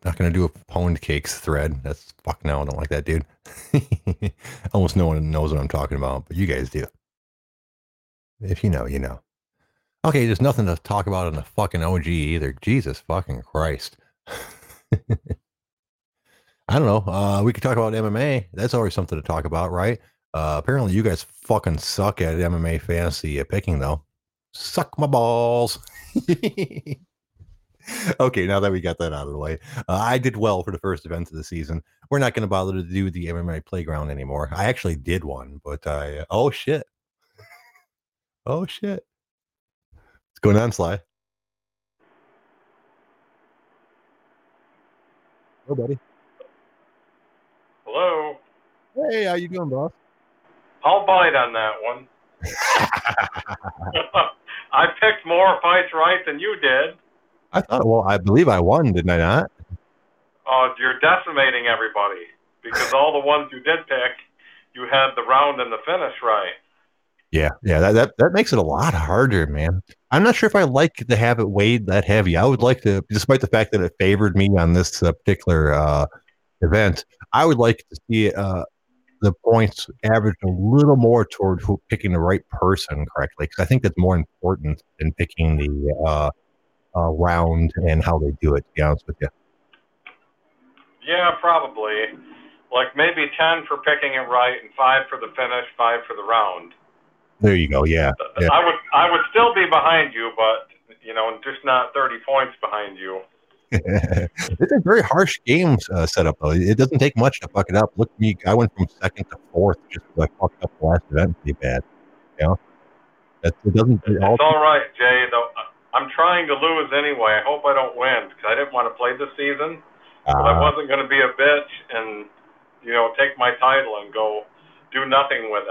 to do a pound cakes thread. That's fuck no. I don't like that, dude. Almost no one knows what I'm talking about, but you guys do. If you know, you know. Okay, there's nothing to talk about in the fucking OG either. Jesus fucking Christ. I don't know. We could talk about MMA. That's always something to talk about, right? Apparently you guys fucking suck at MMA fantasy picking, though. Suck my balls. Okay, now that we got that out of the way, I did well for the first event of the season. We're not going to bother to do the MMA playground anymore. I actually did one, but oh shit. What's going on, Sly? Hello, buddy. Hello. Hey, how you doing, boss? I'll bite on that one. I picked more fights right than you did. I thought, I believe I won, didn't I not? Oh, you're decimating everybody, because all the ones you did pick, you had the round and the finish right. Yeah, that makes it a lot harder, man. I'm not sure if I like to have it weighed that heavy. I would like to, despite the fact that it favored me on this particular event, I would like to see the points averaged a little more toward picking the right person correctly, because I think that's more important than picking the round and how they do it, to be honest with you. Yeah, probably. Like maybe 10 for picking it right and 5 for the finish, 5 for the round. There you go, yeah. I would still be behind you, but, just not 30 points behind you. It's a very harsh game setup, though. It doesn't take much to fuck it up. Look at me. I went from second to fourth just because I fucked up the last event pretty bad. It's all right, Jay. I'm trying to lose anyway. I hope I don't win because I didn't want to play this season. But I wasn't going to be a bitch and, you know, take my title and go do nothing with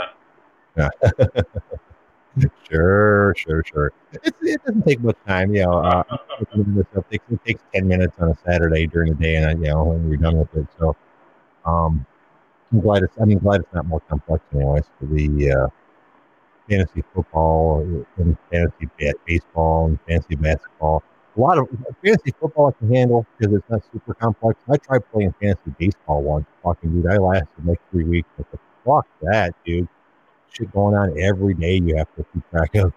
it. Yeah. Sure. It doesn't take much time, you know. It takes 10 minutes on a Saturday during the day, and you know, when you're done with it. So, I'm glad it's not more complex, anyways. For the fantasy football and fantasy baseball and fantasy basketball. A lot of fantasy football I can handle because it's not super complex. I tried playing fantasy baseball once, fucking dude. I lasted like 3 weeks. I said, fuck that, dude. Shit going on every day you have to keep track of.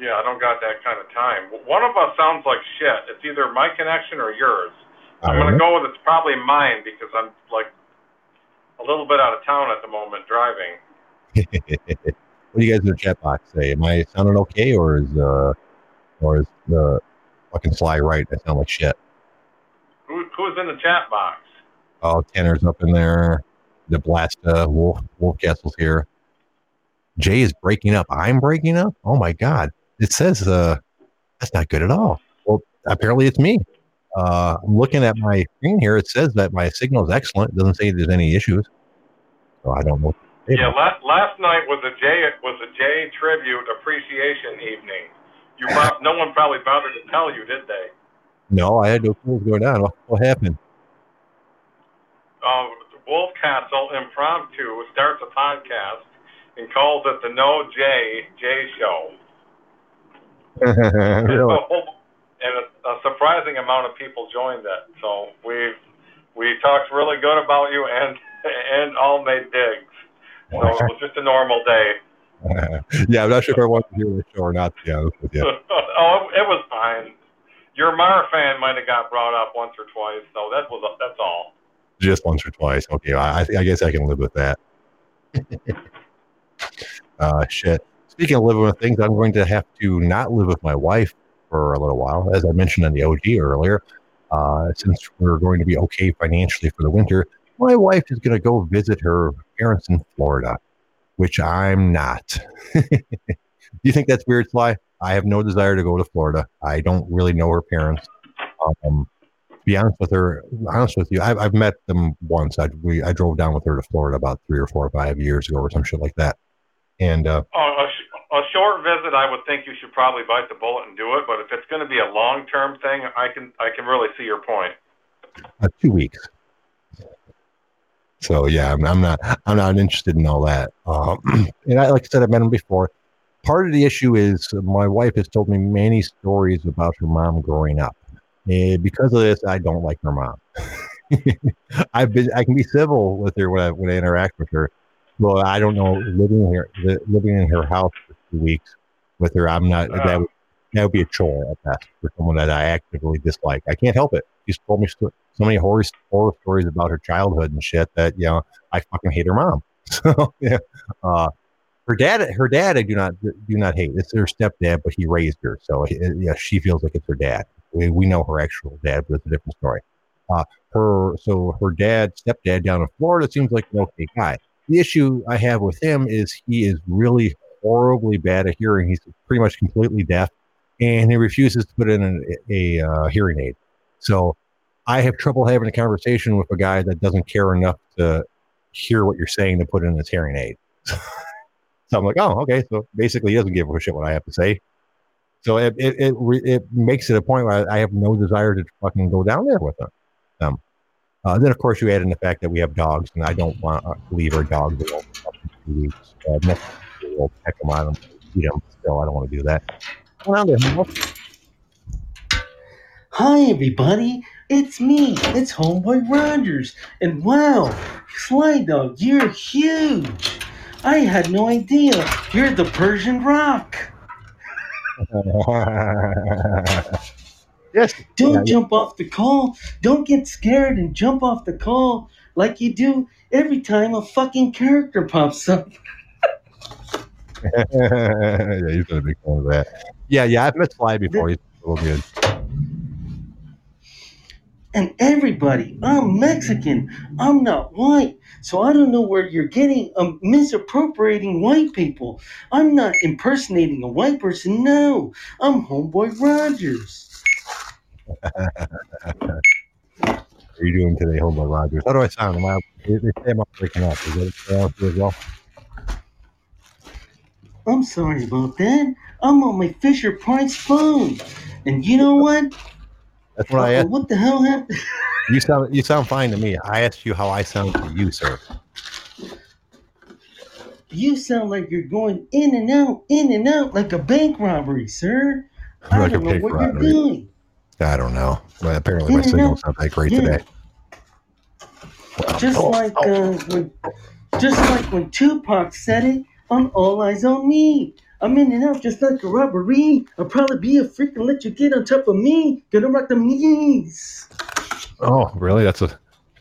Yeah, I don't got that kind of time. One of us sounds like shit. It's either my connection or yours. I'm going to go with it's probably mine because I'm like a little bit out of town at the moment driving. What do you guys in the chat box say? Am I sounding okay, or is the fucking Sly right? I sound like shit. Who's in the chat box? Oh, Tanner's up in there. The Blast Wolfcastle's here. Jay is breaking up. I'm breaking up. Oh my god! It says that's not good at all. Well, apparently it's me. I'm looking at my screen here. It says that my signal is excellent. It doesn't say there's any issues. So I don't know. Yeah, last night was a Jay tribute appreciation evening. No one probably bothered to tell you, did they? No, I had no clue what was going on. What happened? Wolfcastle impromptu starts a podcast and calls it the No Jay Show. Really? And a surprising amount of people joined that. So we talked really good about you and all made digs. So it was just a normal day. Yeah, I'm not sure if I wanted to hear the show or not, to be honest with you. Oh, it was fine. Your Mar fan might have got brought up once or twice, so that's all. Just once or twice. Okay, I guess I can live with that. Shit. Speaking of living with things, I'm going to have to not live with my wife for a little while, as I mentioned on the OG earlier. Since we're going to be okay financially for the winter, my wife is going to go visit her parents in Florida, which I'm not. Do you think that's weird, Sly? I have no desire to go to Florida. I don't really know her parents. To be honest with you, I've met them once. I drove down with her to Florida about 3 or 4 or 5 years ago or some shit like that. And a short visit, I would think you should probably bite the bullet and do it. But if it's going to be a long-term thing, I can really see your point. 2 weeks. So yeah, I'm not interested in all that. And I, like I said, I've met him before. Part of the issue is my wife has told me many stories about her mom growing up. And because of this, I don't like her mom. I can be civil with her when I interact with her. Well, I don't know, living in her house for 2 weeks with her. I'm not. That would be a chore at best for someone that I actively dislike. I can't help it. She's told me so many horror stories about her childhood and shit that, you know, I fucking hate her mom. So yeah, her dad, I do not hate. It's her stepdad, but he raised her, so yeah, she feels like it's her dad. We know her actual dad, but it's a different story. Her stepdad down in Florida seems like an okay guy. The issue I have with him is he is really horribly bad at hearing. He's pretty much completely deaf, and he refuses to put in a hearing aid. So I have trouble having a conversation with a guy that doesn't care enough to hear what you're saying to put in his hearing aid. So I'm like, oh, okay. So basically, he doesn't give a shit what I have to say. So it makes it a point where I have no desire to fucking go down there with them. Then, of course, you add in the fact that we have dogs, and I don't want to leave our dogs alone for 2 weeks. We'll peck them on them, eat them. Still, I don't want to do that. Hi, everybody. It's me. It's Homeboy Rogers. And wow, Sly Dog, you're huge. I had no idea. You're the Persian Rock. Yes. Don't jump off the call. Don't get scared and jump off the call like you do every time a fucking character pops up. Yeah, he's gonna be cool with that. Yeah, I've met Sly before. He's a little good. and everybody. I'm Mexican. I'm not white. So I don't know where you're getting misappropriating white people. I'm not impersonating a white person. No, I'm Homeboy Rogers. What are you doing today, Homeboy Rogers? How do I sound? Am I breaking up? Is that as well? I'm sorry about that. I'm on my Fisher Price phone. And you know what? That's what I asked. What the hell happened? You sound fine to me. I asked you how I sound to you, sir. You sound like you're going in and out, like a bank robbery, sir. I don't know what you're doing. I don't know. Well, apparently my signal's not that great today. Just like when Tupac said it, I'm all eyes on me. I'm in and out just like a robbery. I'll probably be a freak and let you get on top of me. Gonna rock the knees. Oh, really? That's a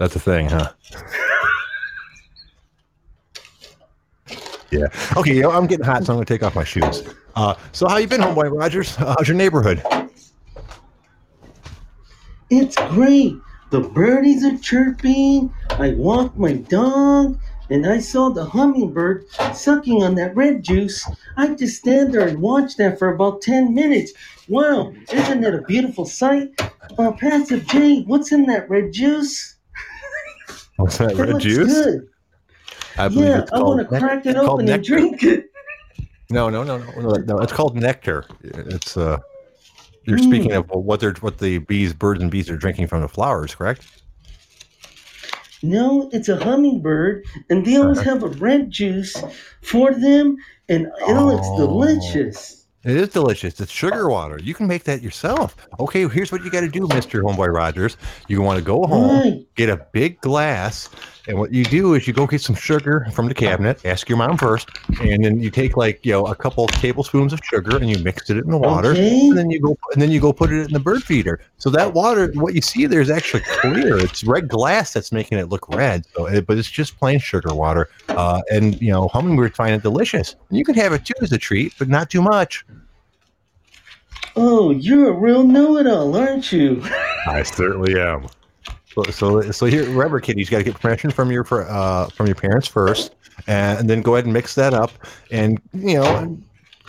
thing, huh? Yeah. Okay, I'm getting hot, so I'm gonna take off my shoes. So how you been, Homeboy Rogers? How's your neighborhood? It's great. The birdies are chirping. I walked my dog. And I saw the hummingbird sucking on that red juice. I just stand there and watch that for about 10 minutes. Wow, isn't it a beautiful sight? Passive J, what's in that red juice? What's that red juice? Good. I want to crack it open and drink it. No. It's called nectar. It's you're speaking of what the birds and bees are drinking from the flowers, correct? No, it's a hummingbird, and they always have a red juice for them, and it's delicious. It is delicious. It's sugar water. You can make that yourself. Okay, here's what you got to do, Mr. Homeboy Rogers. You want to go home, get a big glass, and what you do is you go get some sugar from the cabinet, ask your mom first, and then you take a couple of tablespoons of sugar and you mix it in the water, and then you go put it in the bird feeder. So that water, what you see there is actually clear. It's red glass that's making it look red. But it's just plain sugar water. And hummingbirds find it delicious. And you can have it too as a treat, but not too much. Oh, you're a real know-it-all, aren't you? I certainly am. So here, remember, kid, you've got to get permission from your parents first, and then go ahead and mix that up, and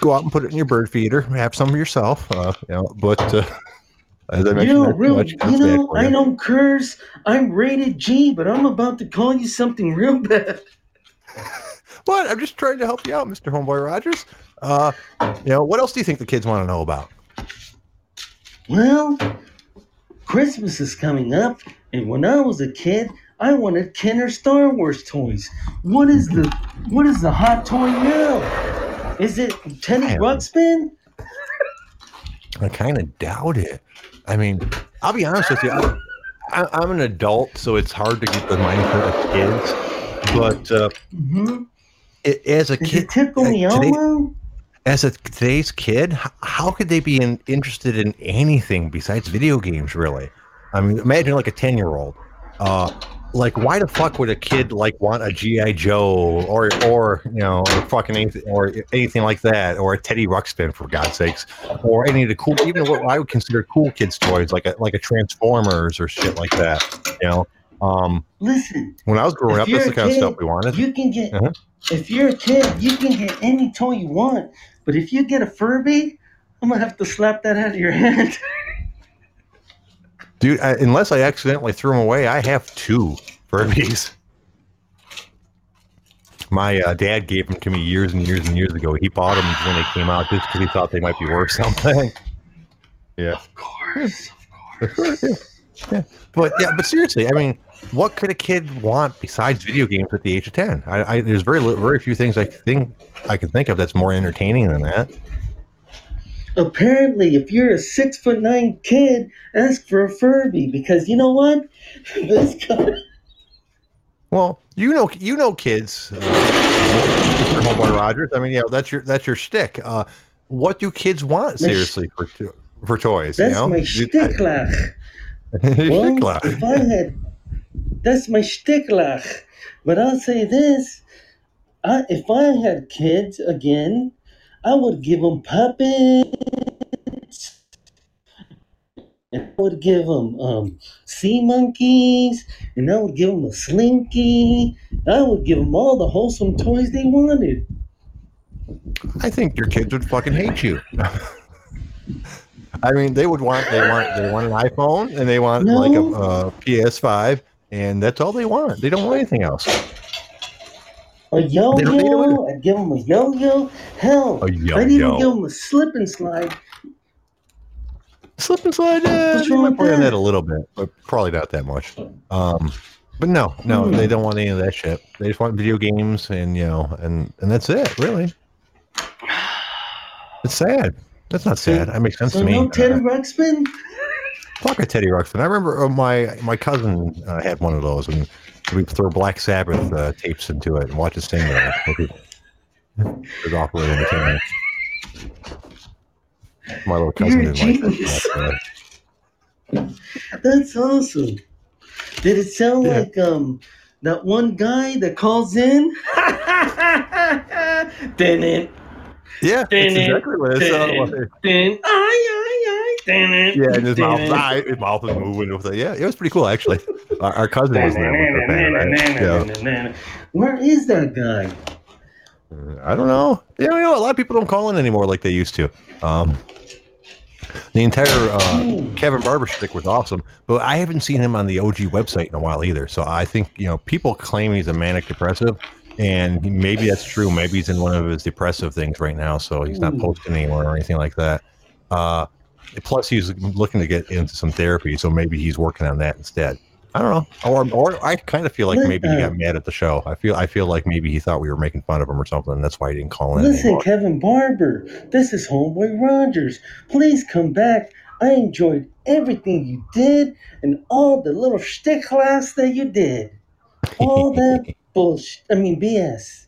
go out and put it in your bird feeder. Have some yourself, But as I mentioned, I don't curse. I'm rated G, but I'm about to call you something real bad. What? I'm just trying to help you out, Mr. Homeboy Rogers. What else do you think the kids want to know about? Well, Christmas is coming up, and when I was a kid, I wanted Kenner Star Wars toys. What is the hot toy now? Is it Teddy Ruxpin? I kind of doubt it. I mean, I'll be honest with you. I'm an adult, so it's hard to get the mindset of kids. But as a kid, today's kid, how could they be interested in anything besides video games, really? I mean, imagine like a 10-year-old. Why the fuck would a kid want a G.I. Joe or anything like that, or a Teddy Ruxpin, for God's sakes, or any of the cool, even what I would consider cool kids' toys, like a Transformers or shit like that, Listen. When I was growing up, that's the kind of stuff we wanted. You can get If you're a kid, you can get any toy you want. But if you get a Furby, I'm going to have to slap that out of your hand. Dude, unless I accidentally threw them away, I have 2 Furbies. My dad gave them to me years and years and years ago. He bought them when they came out just because he thought they might be worth something. Yeah. Of course. Yeah. But seriously, I mean, what could a kid want besides video games at the age of 10? There's very few things I can think of that's more entertaining than that. Apparently, if you're a 6'9" kid, ask for a Furby, because you know what? This guy. Well, you know, kids. Mr. Homeboy Rogers. I mean, that's your shtick. What do kids want seriously for toys? That's my shticklach. Well, if I had. That's my shticklach. But I'll say this. If I had kids again, I would give them puppets. And would give them sea monkeys, and I would give them a slinky. I would give them all the wholesome toys they wanted. I think your kids would fucking hate you. I mean, they want an iPhone, and they want like a PS5, and that's all they want. They don't want anything else. A yo-yo, I'd give them a yo-yo. Hell, a yo-yo. I'd even give them a slip and slide. Slip and slide, you might play on that a little bit, but probably not that much. But no, they don't want any of that shit. They just want video games, and you know, and that's it, really. It's sad. That's not sad. That makes sense to me. No Teddy Ruxpin? Fuck a Teddy Ruxpin. I remember my cousin had one of those, and we throw Black Sabbath tapes into it and watch it sing. It was awfully entertaining. My little cousin didn't like that. That's awesome. Did it sound like that one guy that calls in? Didn't. Yeah, that's exactly what it sounded like. Yeah, and his mouth was moving with it. Yeah, it was pretty cool actually. Our cousin was there with her band, right? Where is that guy? I don't know. Yeah, you know, a lot of people don't call in anymore like they used to. The entire Kevin Barber shtick was awesome, but I haven't seen him on the OG website in a while either. So I think, you know, people claim he's a manic depressive, and maybe that's true. Maybe he's in one of his depressive things right now, so he's not posting anywhere or anything like that. Plus, he's looking to get into some therapy, so maybe he's working on that instead. I don't know. Or I kind of feel like maybe he got mad at the show. I feel like maybe he thought we were making fun of him or something, and that's why he didn't call in. Listen, anymore. Kevin Barber, this is Homeboy Rogers. Please come back. I enjoyed everything you did and all the little shtick class that you did. All that bullshit. I mean, BS.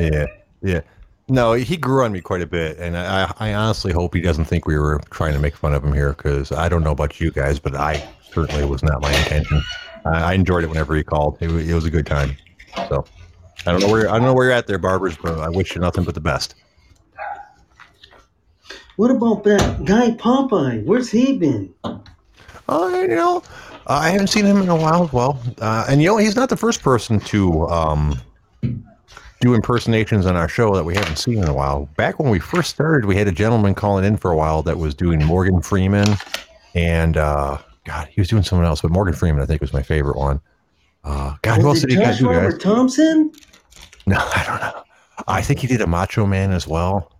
Yeah. No, he grew on me quite a bit, and I honestly hope he doesn't think we were trying to make fun of him here, because I don't know about you guys, but I certainly was not my intention. I enjoyed it whenever he called. It was a good time. So I don't know where you're at there, Barbers, but I wish you nothing but the best. What about that guy Popeye? Where's he been? I haven't seen him in a while as well. And you know, he's not the first person to do impersonations on our show that we haven't seen in a while. Back when we first started, we had a gentleman calling in for a while that was doing Morgan Freeman, and God, he was doing someone else, but Morgan Freeman I think was my favorite one. Who else did he guys do, guys? Thompson? No, I don't know. I think he did a Macho Man as well,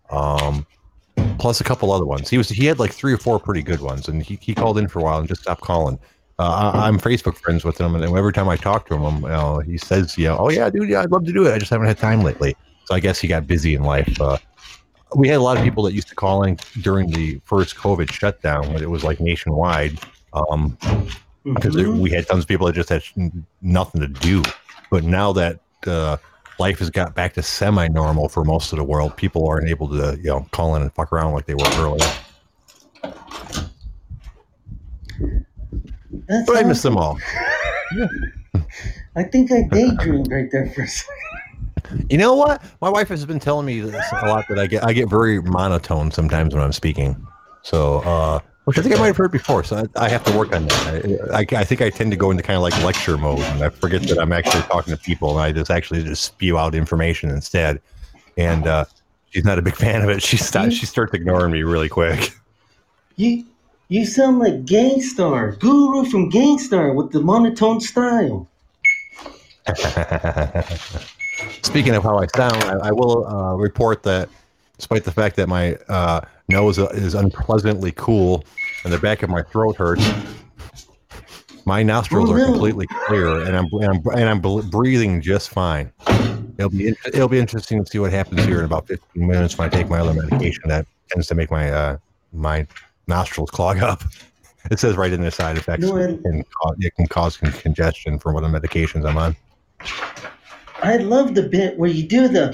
plus a couple other ones. He had like 3 or 4 pretty good ones, and he called in for a while and just stopped calling. I'm Facebook friends with him, and every time I talk to him, he says, oh yeah, dude, yeah, I'd love to do it. I just haven't had time lately. So I guess he got busy in life. We had a lot of people that used to call in during the first COVID shutdown, when it was like nationwide, because we had tons of people that just had nothing to do. But now that life has got back to semi-normal for most of the world, people aren't able to, call in and fuck around like they were earlier. But I miss them all. Yeah. I think I daydreamed right there for a second. You know what? My wife has been telling me this a lot, that I get very monotone sometimes when I'm speaking. So, which I think I might have heard before. So I have to work on that. I think I tend to go into kind of like lecture mode, and I forget that I'm actually talking to people, and I just spew out information instead. And she's not a big fan of it. She starts ignoring me really quick. You sound like Gangstar Guru from Gangstar with the monotone style. Speaking of how I sound, I will report that, despite the fact that my nose is unpleasantly cool and the back of my throat hurts, my nostrils are completely clear, and I'm breathing just fine. It'll be interesting to see what happens here in about 15 minutes when I take my other medication that tends to make my my nostrils clog up. It says right in the side effects. It can cause congestion from what the medications I'm on. I love the bit where you do the.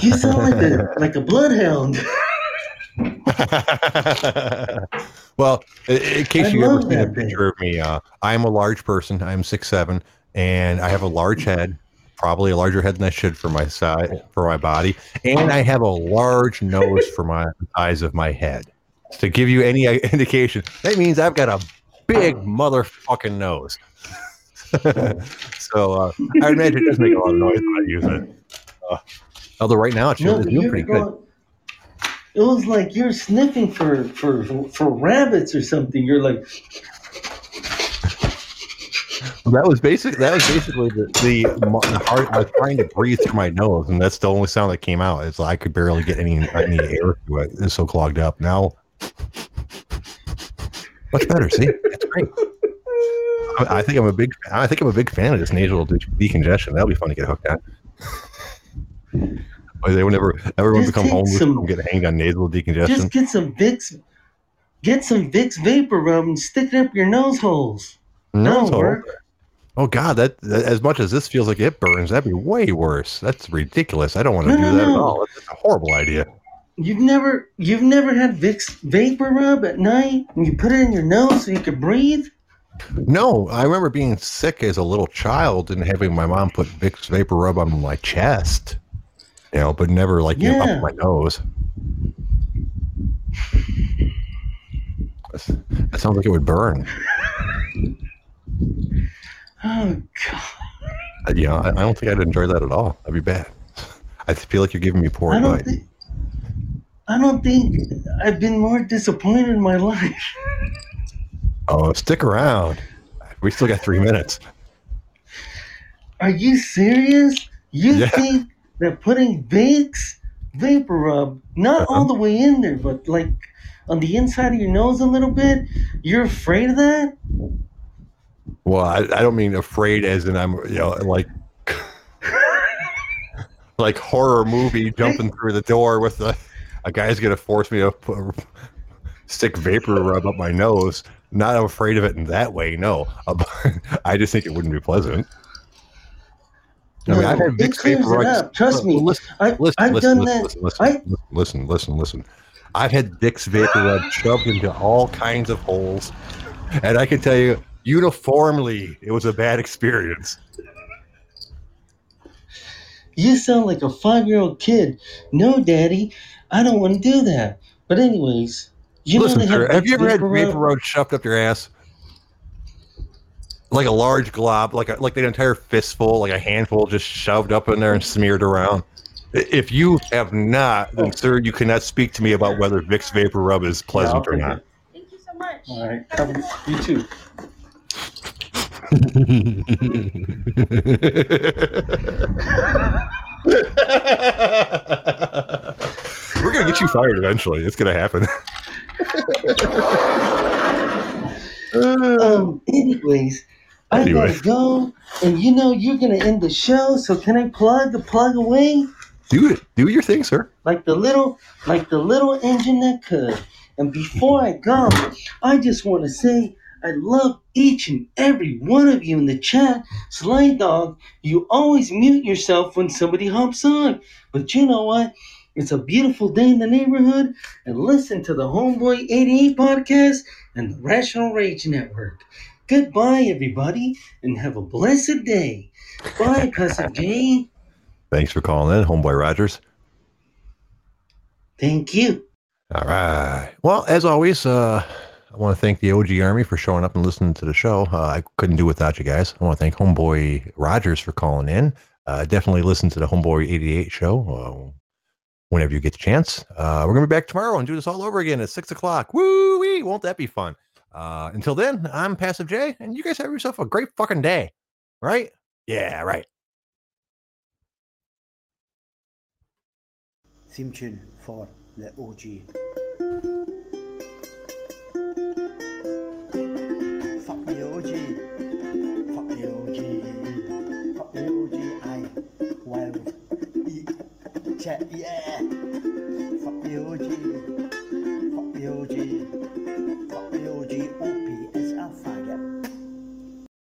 You sound like a bloodhound. Well, in case you ever seen a picture of me, I'm a large person. I'm 6'7", and I have a large head. Probably a larger head than I should for my size, for my body, and I have a large nose for my size of my head. to give you any indication, that means I've got a big motherfucking nose. So I imagine it does make a lot of noise when I use it. Although right now it's doing pretty good. It was like you're sniffing for rabbits or something. You're like. That was basically the trying to breathe through my nose, and that's the only sound that came out. It's like I could barely get any air through it. It's so clogged up. Now, much better. See, it's great. I think I'm a big fan of this nasal decongestion. That'll be fun to get hooked at. They would never. Everyone just become homeless and get hanged on nasal decongestion. Just get some Vicks vapor rub and stick it up your nose holes. No. Oh God! That as much as this feels like it burns, that'd be way worse. That's ridiculous. I don't want to do that at all. It's a horrible idea. You've never had Vicks vapor rub at night, and you put it in your nose so you could breathe. No, I remember being sick as a little child and having my mom put Vicks vapor rub on my chest. You know, but never up my nose. That sounds like it would burn. Oh God! Yeah, I don't think I'd enjoy that at all. That'd be bad. I feel like you're giving me poor advice. I don't think I've been more disappointed in my life. Oh, stick around. We still got 3 minutes. Are you serious? You think that putting Vicks vapor rub, not all the way in there, but like on the inside of your nose a little bit, you're afraid of that? Well, I don't mean afraid as in I'm, you know, like horror movie jumping through the door with a guy's going to force me to stick vapor rub up my nose. Not afraid of it in that way, no. I just think it wouldn't be pleasant. No, I mean, I've had Vicks vapor rub. Trust me. Listen. I've had Vicks vapor rub shoved into all kinds of holes, and I can tell you, uniformly, it was a bad experience. You sound like a 5-year-old kid. No, Daddy, I don't want to do that. But anyways, have you ever had vapor rub shoved up your ass? Like a large glob, like the entire fistful, like a handful, just shoved up in there and smeared around. If you have not, then sir, you cannot speak to me about whether Vicks vapor rub is pleasant or not. Thank you so much. All right, you too. We're gonna get you fired eventually. It's gonna happen. Anyways, I gotta go, and you know you're gonna end the show. So can I plug the plug away? Do it. Do your thing, sir. Like the little engine that could. And before I go, I just want to say, I love each and every one of you in the chat. Sly Dog, you always mute yourself when somebody hops on. But you know what? It's a beautiful day in the neighborhood. And listen to the Homeboy 88 Podcast and the Rational Rage Network. Goodbye, everybody, and have a blessed day. Bye, Passive J. Thanks for calling in, Homeboy Rogers. Thank you. All right. Well, as always, I want to thank the OG Army for showing up and listening to the show. I couldn't do without you guys. I want to thank Homeboy Rogers for calling in. Definitely listen to the Homeboy 88 show whenever you get the chance. We're going to be back tomorrow and do this all over again at 6 o'clock. Woo-wee! Won't that be fun? Until then, I'm Passive J, and you guys have yourself a great fucking day. Right? Yeah, right. Theme tune for the OG. Yeah.